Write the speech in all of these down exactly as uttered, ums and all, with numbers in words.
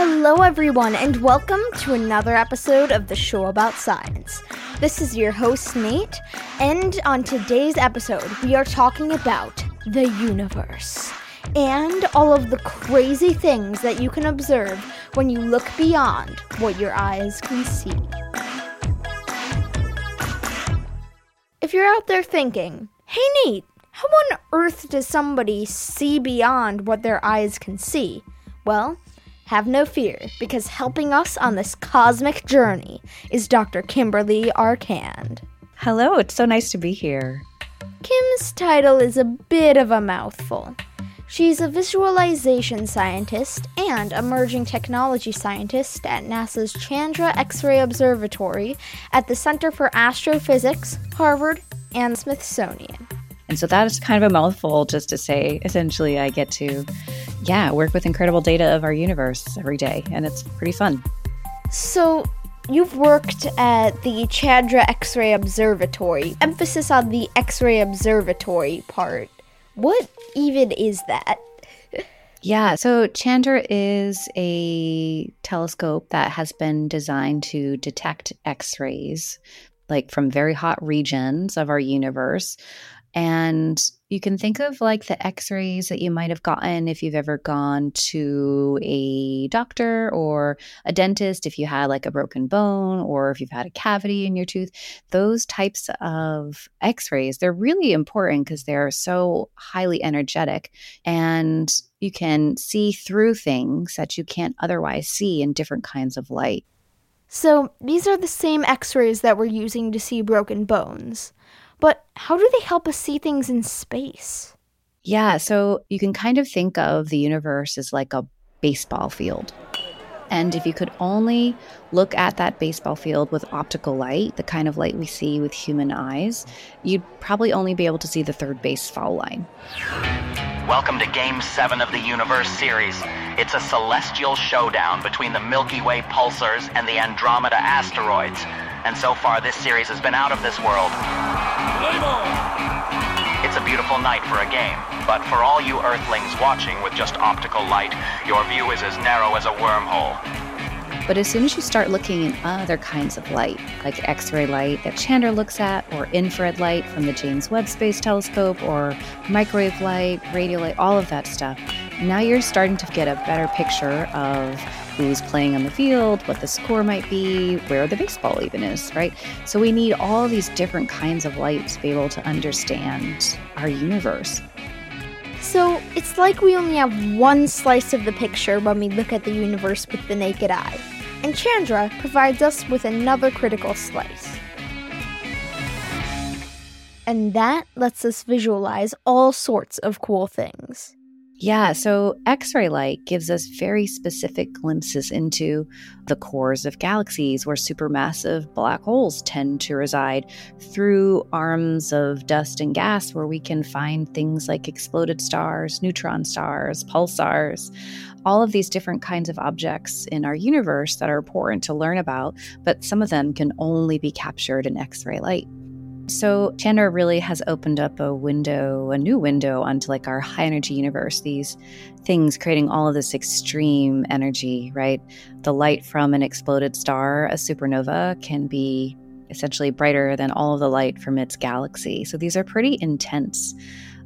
Hello everyone, and welcome to another episode of The Show About Science. This is your host, Nate, and on today's episode, we are talking about the universe and all of the crazy things that you can observe when you look beyond what your eyes can see. If you're out there thinking, hey Nate, how on earth does somebody see beyond what their eyes can see? Well, have no fear, because helping us on this cosmic journey is Doctor Kimberly Arcand. Hello, it's so nice to be here. Kim's title is a bit of a mouthful. She's a visualization scientist and emerging technology scientist at NASA's Chandra X-ray Observatory at the Center for Astrophysics, Harvard, and Smithsonian. And so that is kind of a mouthful just to say, essentially, I get to Yeah, work with incredible data of our universe every day, and it's pretty fun. So, you've worked at the Chandra X-ray Observatory. Emphasis on the X-ray Observatory part. What even is that? Yeah, so Chandra is a telescope that has been designed to detect X-rays, like from very hot regions of our universe. And you can think of like the X-rays that you might have gotten if you've ever gone to a doctor or a dentist, if you had like a broken bone or if you've had a cavity in your tooth. Those types of X-rays, they're really important because they're so highly energetic, and you can see through things that you can't otherwise see in different kinds of light. So these are the same X-rays that we're using to see broken bones. But how do they help us see things in space? Yeah, so you can kind of think of the universe as like a baseball field. And if you could only look at that baseball field with optical light, the kind of light we see with human eyes, you'd probably only be able to see the third base foul line. Welcome to Game seven of the Universe series. It's a celestial showdown between the Milky Way pulsars and the Andromeda asteroids. And so far, this series has been out of this world. It's a beautiful night for a game, but for all you Earthlings watching with just optical light, your view is as narrow as a wormhole. But as soon as you start looking in other kinds of light, like X-ray light that Chandra looks at, or infrared light from the James Webb Space Telescope, or microwave light, radio light, all of that stuff, now you're starting to get a better picture of who's playing on the field, what the score might be, where the baseball even is, right? So we need all these different kinds of light to be able to understand our universe. So it's like we only have one slice of the picture when we look at the universe with the naked eye. And Chandra provides us with another critical slice. And that lets us visualize all sorts of cool things. Yeah, so X-ray light gives us very specific glimpses into the cores of galaxies where supermassive black holes tend to reside, through arms of dust and gas where we can find things like exploded stars, neutron stars, pulsars, all of these different kinds of objects in our universe that are important to learn about, but some of them can only be captured in X-ray light. So Chandra really has opened up a window, a new window onto like our high energy universe, these things creating all of this extreme energy, right? The light from an exploded star, a supernova, can be essentially brighter than all of the light from its galaxy. So these are pretty intense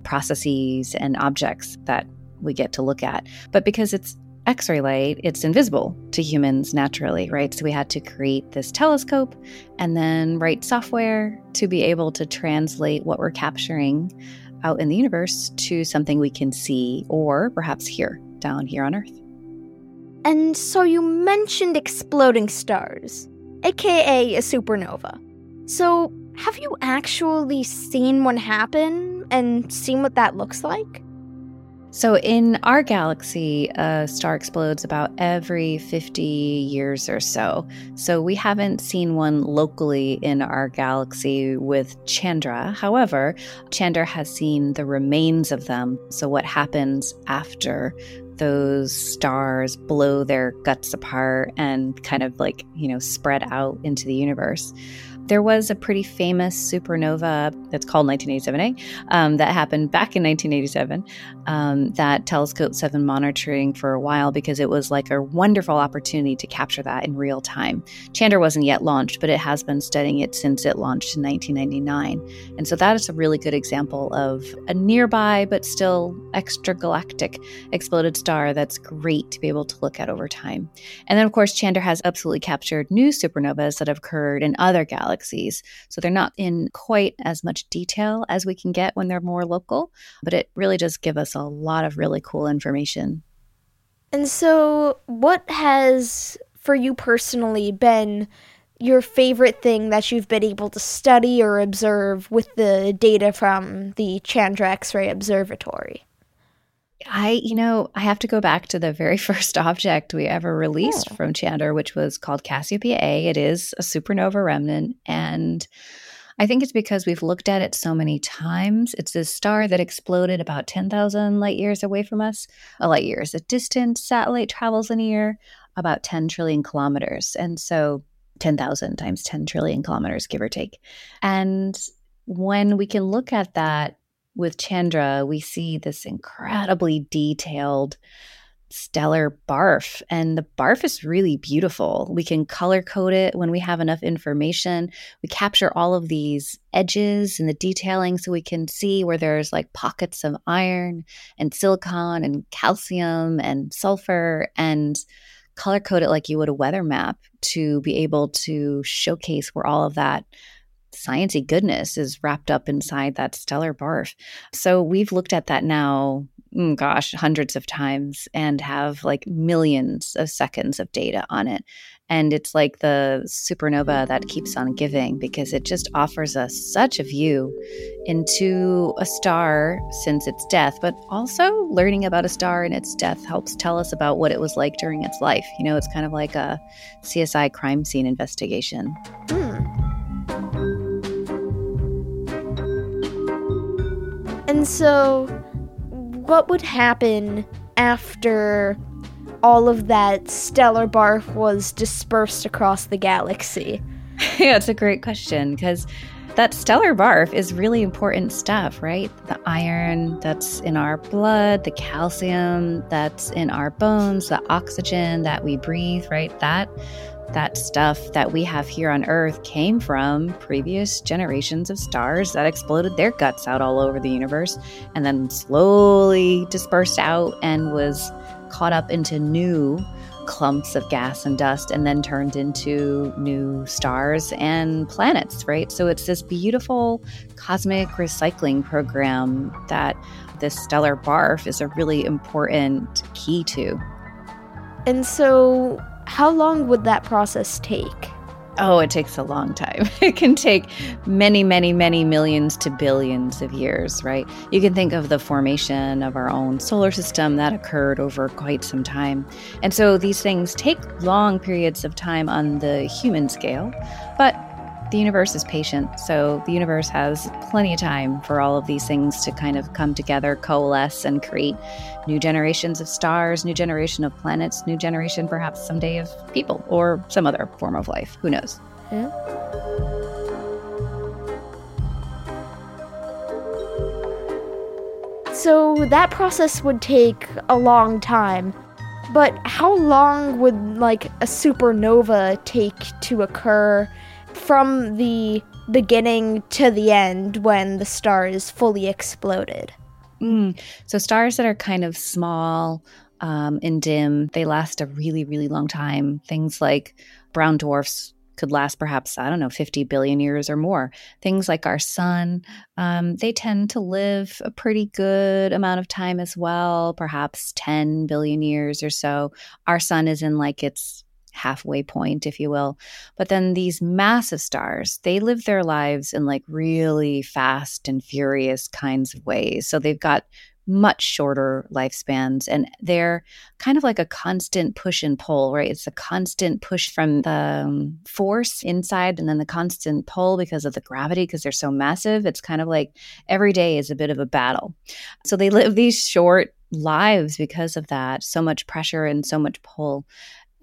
processes and objects that we get to look at. But because it's X-ray light, it's invisible to humans naturally, right? So we had to create this telescope and then write software to be able to translate what we're capturing out in the universe to something we can see, or perhaps hear down here on Earth. And so you mentioned exploding stars, aka a supernova. So have you actually seen one happen and seen what that looks like? So in our galaxy, a star explodes about every fifty years or so. So we haven't seen one locally in our galaxy with Chandra. However, Chandra has seen the remains of them. So what happens after those stars blow their guts apart and kind of like, you know, spread out into the universe. There was a pretty famous supernova that's called nineteen eighty-seven A um, that happened back in nineteen eighty-seven um, that Telescope's been monitoring for a while because it was like a wonderful opportunity to capture that in real time. Chandra wasn't yet launched, but it has been studying it since it launched in nineteen ninety-nine. And so that is a really good example of a nearby but still extragalactic exploded star that's great to be able to look at over time. And then, of course, Chandra has absolutely captured new supernovas that have occurred in other galaxies. So they're not in quite as much detail as we can get when they're more local, but it really does give us a lot of really cool information. And so what has, for you personally, been your favorite thing that you've been able to study or observe with the data from the Chandra X-ray Observatory? I, you know, I have to go back to the very first object we ever released oh. from Chandra, which was called Cassiopeia A. It is a supernova remnant, and I think it's because we've looked at it so many times. It's this star that exploded about ten thousand light years away from us. A light year is a distance. Satellite travels in a year about ten trillion kilometers, and so ten thousand times ten trillion kilometers, give or take. And when we can look at that with Chandra, we see this incredibly detailed stellar barf, and the barf is really beautiful. We can color code it when we have enough information. We capture all of these edges and the detailing so we can see where there's like pockets of iron and silicon and calcium and sulfur, and color code it like you would a weather map to be able to showcase where all of that sciencey goodness is wrapped up inside that stellar barf. So we've looked at that now, gosh, hundreds of times, and have like millions of seconds of data on it. And it's like the supernova that keeps on giving, because it just offers us such a view into a star since its death, but also learning about a star and its death helps tell us about what it was like during its life. You know, it's kind of like a C S I crime scene investigation. Mm. And so what would happen after all of that stellar barf was dispersed across the galaxy? Yeah, it's a great question, because that stellar barf is really important stuff, right? The iron that's in our blood, the calcium that's in our bones, the oxygen that we breathe, right? That That stuff that we have here on Earth came from previous generations of stars that exploded their guts out all over the universe and then slowly dispersed out and was caught up into new clumps of gas and dust and then turned into new stars and planets, right? So it's this beautiful cosmic recycling program that this stellar barf is a really important key to. And so how long would that process take? Oh, it takes a long time. It can take many, many, many millions to billions of years, right? You can think of the formation of our own solar system that occurred over quite some time. And so these things take long periods of time on the human scale, but the universe is patient, so the universe has plenty of time for all of these things to kind of come together, coalesce, and create new generations of stars, new generation of planets, new generation perhaps someday of people or some other form of life. Who knows? Yeah. So that process would take a long time, but how long would like a supernova take to occur from the beginning to the end when the star is fully exploded? Mm. So stars that are kind of small um, and dim, they last a really, really long time. Things like brown dwarfs could last perhaps, I don't know, fifty billion years or more. Things like our sun, um, they tend to live a pretty good amount of time as well, perhaps ten billion years or so. Our sun is in like its halfway point, if you will. But then these massive stars, they live their lives in like really fast and furious kinds of ways. So they've got much shorter lifespans, and they're kind of like a constant push and pull, right? It's a constant push from the um, force inside, and then the constant pull because of the gravity, because they're so massive. It's kind of like every day is a bit of a battle. So they live these short lives because of that, so much pressure and so much pull.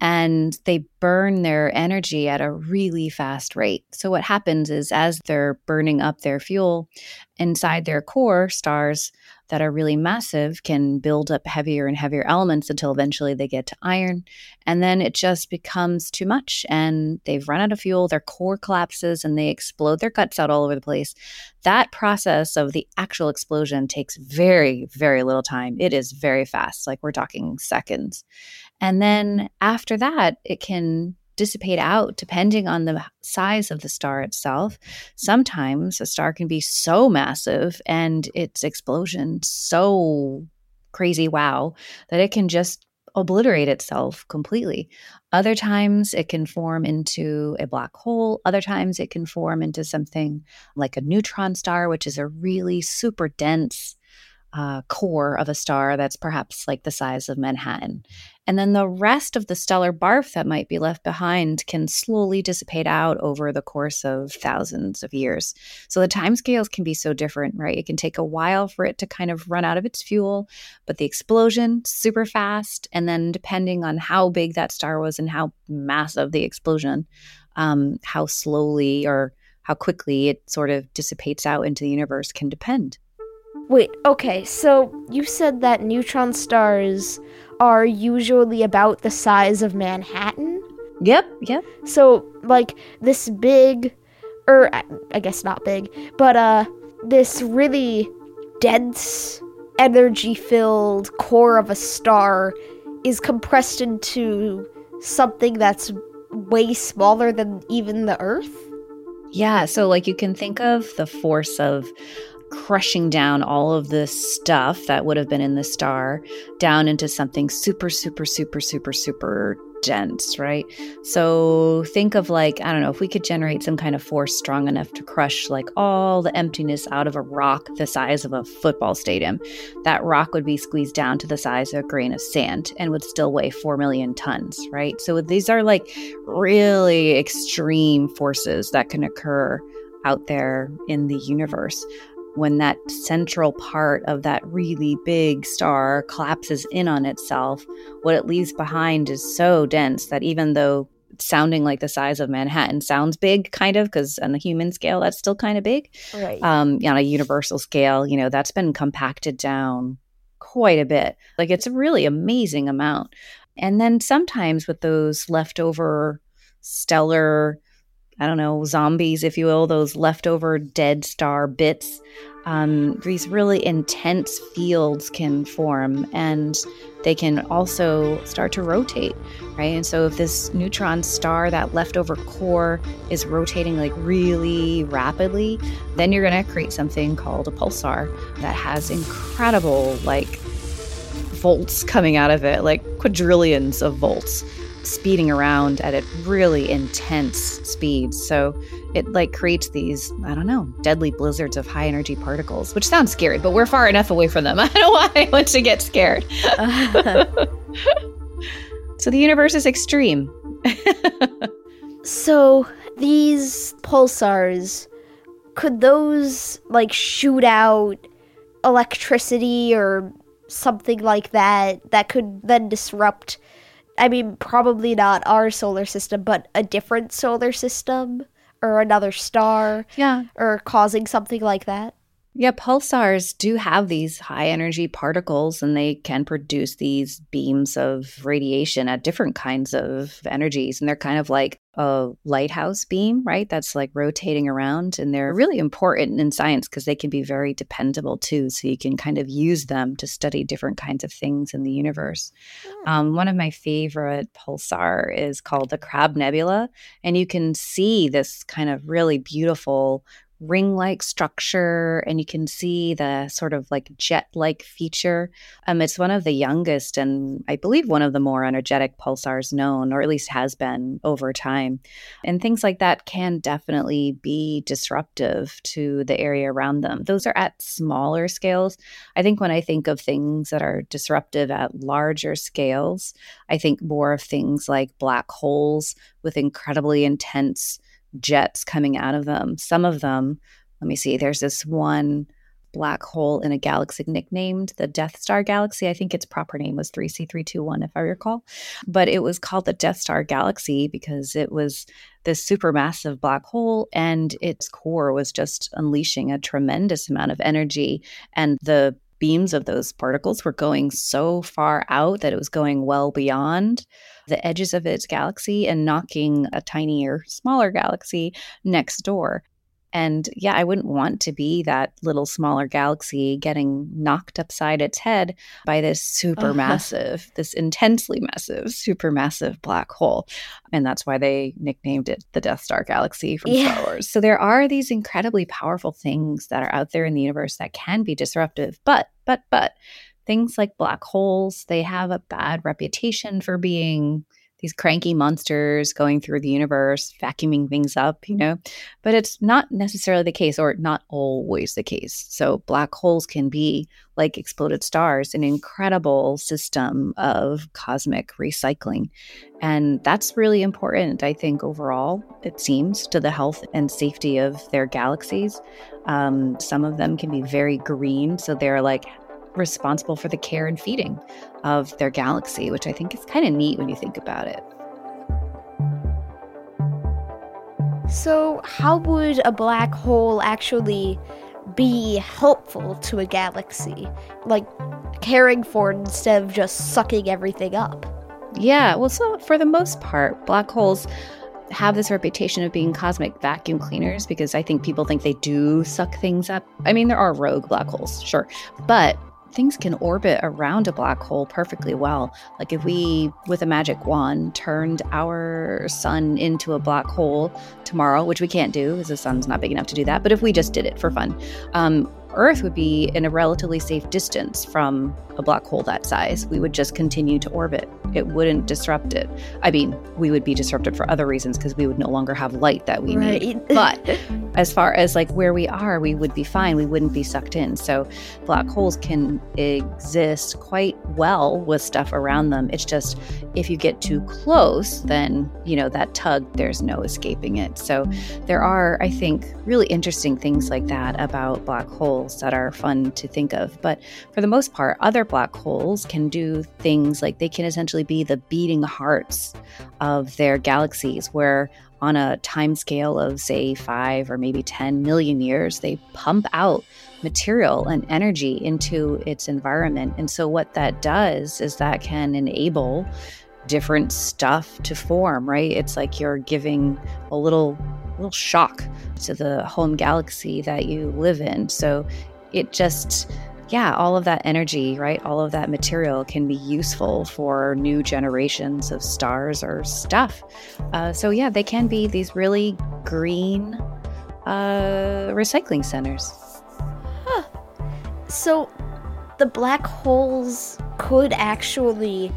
and they burn their energy at a really fast rate. So what happens is as they're burning up their fuel inside their core, stars that are really massive can build up heavier and heavier elements until eventually they get to iron. And then it just becomes too much and they've run out of fuel, their core collapses, and they explode their guts out all over the place. That process of the actual explosion takes very, very little time. It is very fast, like we're talking seconds. And then after that, it can dissipate out depending on the size of the star itself. Sometimes a star can be so massive and its explosion so crazy wow that it can just obliterate itself completely. Other times it can form into a black hole. Other times it can form into something like a neutron star, which is a really super dense Uh, core of a star that's perhaps like the size of Manhattan. And then the rest of the stellar barf that might be left behind can slowly dissipate out over the course of thousands of years. So the timescales can be so different, right? It can take a while for it to kind of run out of its fuel, but the explosion, super fast. And then depending on how big that star was and how massive the explosion, um, how slowly or how quickly it sort of dissipates out into the universe can depend. Wait, okay, so you said that neutron stars are usually about the size of Manhattan? Yep, yep. So, like, this big, or I guess not big, but uh, this really dense, energy-filled core of a star is compressed into something that's way smaller than even the Earth? Yeah, so, like, you can think of the force of crushing down all of the stuff that would have been in the star down into something super, super, super, super, super dense, right? So think of like, I don't know, if we could generate some kind of force strong enough to crush like all the emptiness out of a rock the size of a football stadium, that rock would be squeezed down to the size of a grain of sand and would still weigh four million tons, right? So these are like really extreme forces that can occur out there in the universe. When that central part of that really big star collapses in on itself, what it leaves behind is so dense that even though sounding like the size of Manhattan sounds big, kind of, because on the human scale, that's still kind of big. Right. Um, on a universal scale, you know, that's been compacted down quite a bit. Like, it's a really amazing amount. And then sometimes with those leftover stellar, I don't know, zombies, if you will, those leftover dead star bits, um, these really intense fields can form, and they can also start to rotate, right? And so if this neutron star, that leftover core, is rotating like really rapidly, then you're going to create something called a pulsar that has incredible like volts coming out of it, like quadrillions of volts, speeding around at a really intense speed. So it like creates these, I don't know, deadly blizzards of high energy particles, which sounds scary, but we're far enough away from them. I don't want anyone to get scared. Uh. So the universe is extreme. So these pulsars, could those like shoot out electricity or something like that that could then disrupt, I mean, probably not our solar system, but a different solar system or another star, yeah, or causing something like that? Yeah, pulsars do have these high energy particles, and they can produce these beams of radiation at different kinds of energies. And they're kind of like a lighthouse beam, right? That's like rotating around, and they're really important in science because they can be very dependable too. So you can kind of use them to study different kinds of things in the universe. Yeah. Um, one of my favorite pulsar is called the Crab Nebula, and you can see this kind of really beautiful ring-like structure, and you can see the sort of like jet-like feature. Um, it's one of the youngest and I believe one of the more energetic pulsars known, or at least has been over time. And things like that can definitely be disruptive to the area around them. Those are at smaller scales. I think when I think of things that are disruptive at larger scales, I think more of things like black holes with incredibly intense jets coming out of them. Some of them, let me see, there's this one black hole in a galaxy nicknamed the Death Star Galaxy. I think its proper name was three C three two one, if I recall. But it was called the Death Star Galaxy because it was this supermassive black hole, and its core was just unleashing a tremendous amount of energy. And the beams of those particles were going so far out that it was going well beyond the edges of its galaxy and knocking a tinier, smaller galaxy next door. And yeah, I wouldn't want to be that little smaller galaxy getting knocked upside its head by this supermassive, uh-huh. this intensely massive, supermassive black hole. And that's why they nicknamed it the Death Star Galaxy from yeah. Star Wars. So there are these incredibly powerful things that are out there in the universe that can be disruptive. But, but, but things like black holes, they have a bad reputation for being these cranky monsters going through the universe, vacuuming things up, you know, but it's not necessarily the case, or not always the case. So black holes can be, like exploded stars, an incredible system of cosmic recycling. And that's really important, I think, overall, it seems, to the health and safety of their galaxies. Um, some of them can be very green, so they're like responsible for the care and feeding of their galaxy, which I think is kind of neat when you think about it. So how would a black hole actually be helpful to a galaxy? Like caring for it instead of just sucking everything up? Yeah, well, so for the most part, black holes have this reputation of being cosmic vacuum cleaners because I think people think they do suck things up. I mean, there are rogue black holes, sure, but things can orbit around a black hole perfectly well. Like if we, with a magic wand, turned our sun into a black hole tomorrow, which we can't do because the sun's not big enough to do that, but if we just did it for fun, um, Earth would be in a relatively safe distance from a black hole that size. We would just continue to orbit. It wouldn't disrupt it. I mean, we would be disrupted for other reasons because we would no longer have light that we right. need. But as far as like where we are, we would be fine. We wouldn't be sucked in. So black holes can exist quite well with stuff around them. It's just if you get too close, then, you know, that tug, there's no escaping it. So there are, I think, really interesting things like that about black holes that are fun to think of. But for the most part, other black holes can do things like they can essentially be the beating hearts of their galaxies, where on a time scale of say five or maybe ten million years, they pump out material and energy into its environment. And so what that does is that can enable different stuff to form, right? It's like you're giving a little, little shock to the home galaxy that you live in. So it just... yeah, all of that energy, right? All of that material can be useful for new generations of stars or stuff. Uh, so yeah, they can be these really green uh, recycling centers. Huh. So the black holes could actually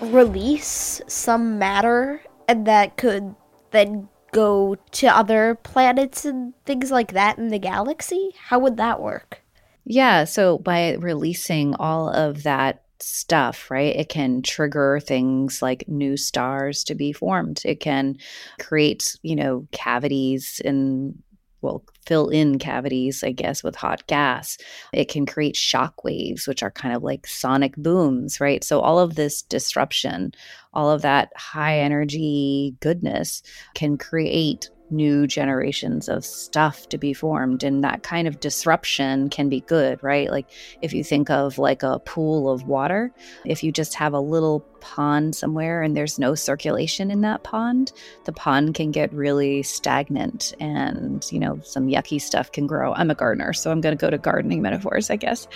release some matter, and that could then go to other planets and things like that in the galaxy? How would that work? Yeah, so by releasing all of that stuff, right, it can trigger things like new stars to be formed. It can create, you know, cavities and, well, fill in cavities, I guess, with hot gas. It can create shock waves, which are kind of like sonic booms, right? So all of this disruption, all of that high energy goodness can create new generations of stuff to be formed. And that kind of disruption can be good, right? Like if you think of like a pool of water, if you just have a little pond somewhere and there's no circulation in that pond, the pond can get really stagnant and, you know, some yucky stuff can grow. I'm a gardener, so I'm going to go to gardening metaphors, I guess.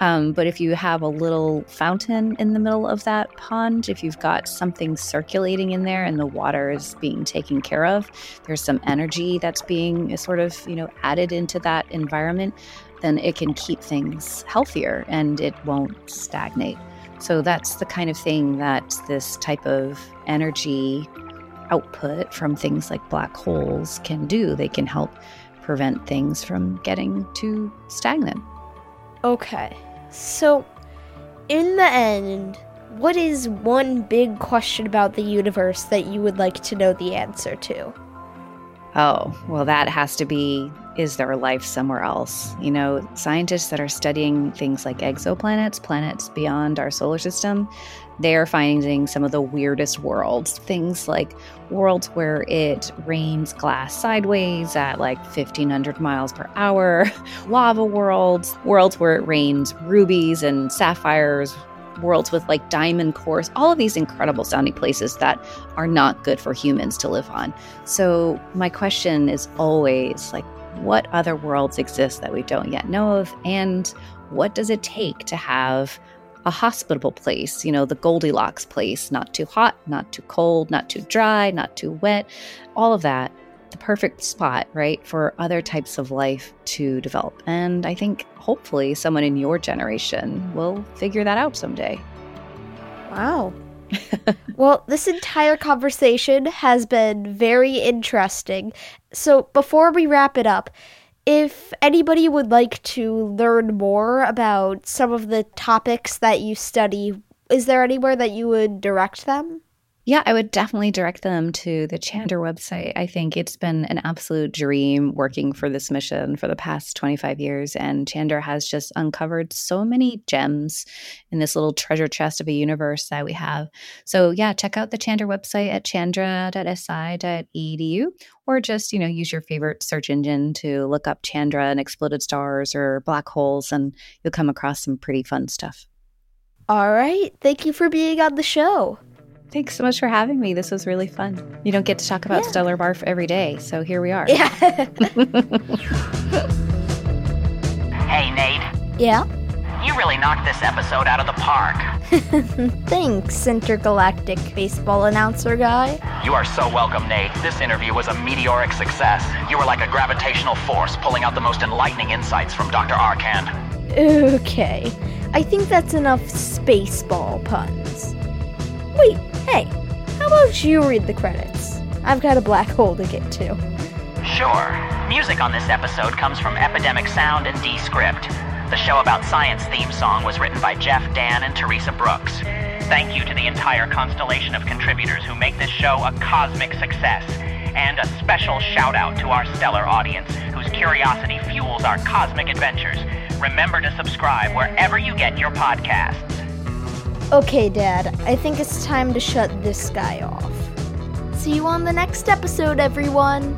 Um, but if you have a little fountain in the middle of that pond, if you've got something circulating in there and the water is being taken care of, there's some energy that's being sort of, you know, added into that environment, then it can keep things healthier and it won't stagnate. So that's the kind of thing that this type of energy output from things like black holes can do. They can help prevent things from getting too stagnant. Okay. So in the end, what is one big question about the universe that you would like to know the answer to? Oh, well, that has to be, is there life somewhere else? You know, scientists that are studying things like exoplanets, planets beyond our solar system, they are finding some of the weirdest worlds. Things like worlds where it rains glass sideways at like fifteen hundred miles per hour, lava worlds, worlds where it rains rubies and sapphires, worlds with like diamond cores, all of these incredible sounding places that are not good for humans to live on. So my question is always like, what other worlds exist that we don't yet know of? And what does it take to have a hospitable place, you know, the Goldilocks place, not too hot, not too cold, not too dry, not too wet, all of that, the perfect spot, right, for other types of life to develop. And I think hopefully someone in your generation will figure that out someday. Wow. Well, this entire conversation has been very interesting. So before we wrap it up, if anybody would like to learn more about some of the topics that you study, is there anywhere that you would direct them? Yeah, I would definitely direct them to the Chandra website. I think it's been an absolute dream working for this mission for the past twenty-five years, and Chandra has just uncovered so many gems in this little treasure chest of a universe that we have. So yeah, check out the Chandra website at chandra dot s i dot e d u, or just, you know, use your favorite search engine to look up Chandra and exploded stars or black holes, and you'll come across some pretty fun stuff. All right. Thank you for being on the show. Thanks so much for having me. This was really fun. You don't get to talk about yeah. stellar barf every day, so here we are. Yeah. Hey, Nate. Yeah? You really knocked this episode out of the park. Thanks, intergalactic baseball announcer guy. You are so welcome, Nate. This interview was a meteoric success. You were like a gravitational force pulling out the most enlightening insights from Doctor Arcand. Okay. I think that's enough spaceball puns. Wait, hey, how about you read the credits? I've got a black hole to get to. Sure. Music on this episode comes from Epidemic Sound and Descript. The Show About Science theme song was written by Jeff Dan and Teresa Brooks. Thank you to the entire constellation of contributors who make this show a cosmic success. And a special shout out to our stellar audience, whose curiosity fuels our cosmic adventures. Remember to subscribe wherever you get your podcasts. Okay, Dad, I think it's time to shut this guy off. See you on the next episode, everyone.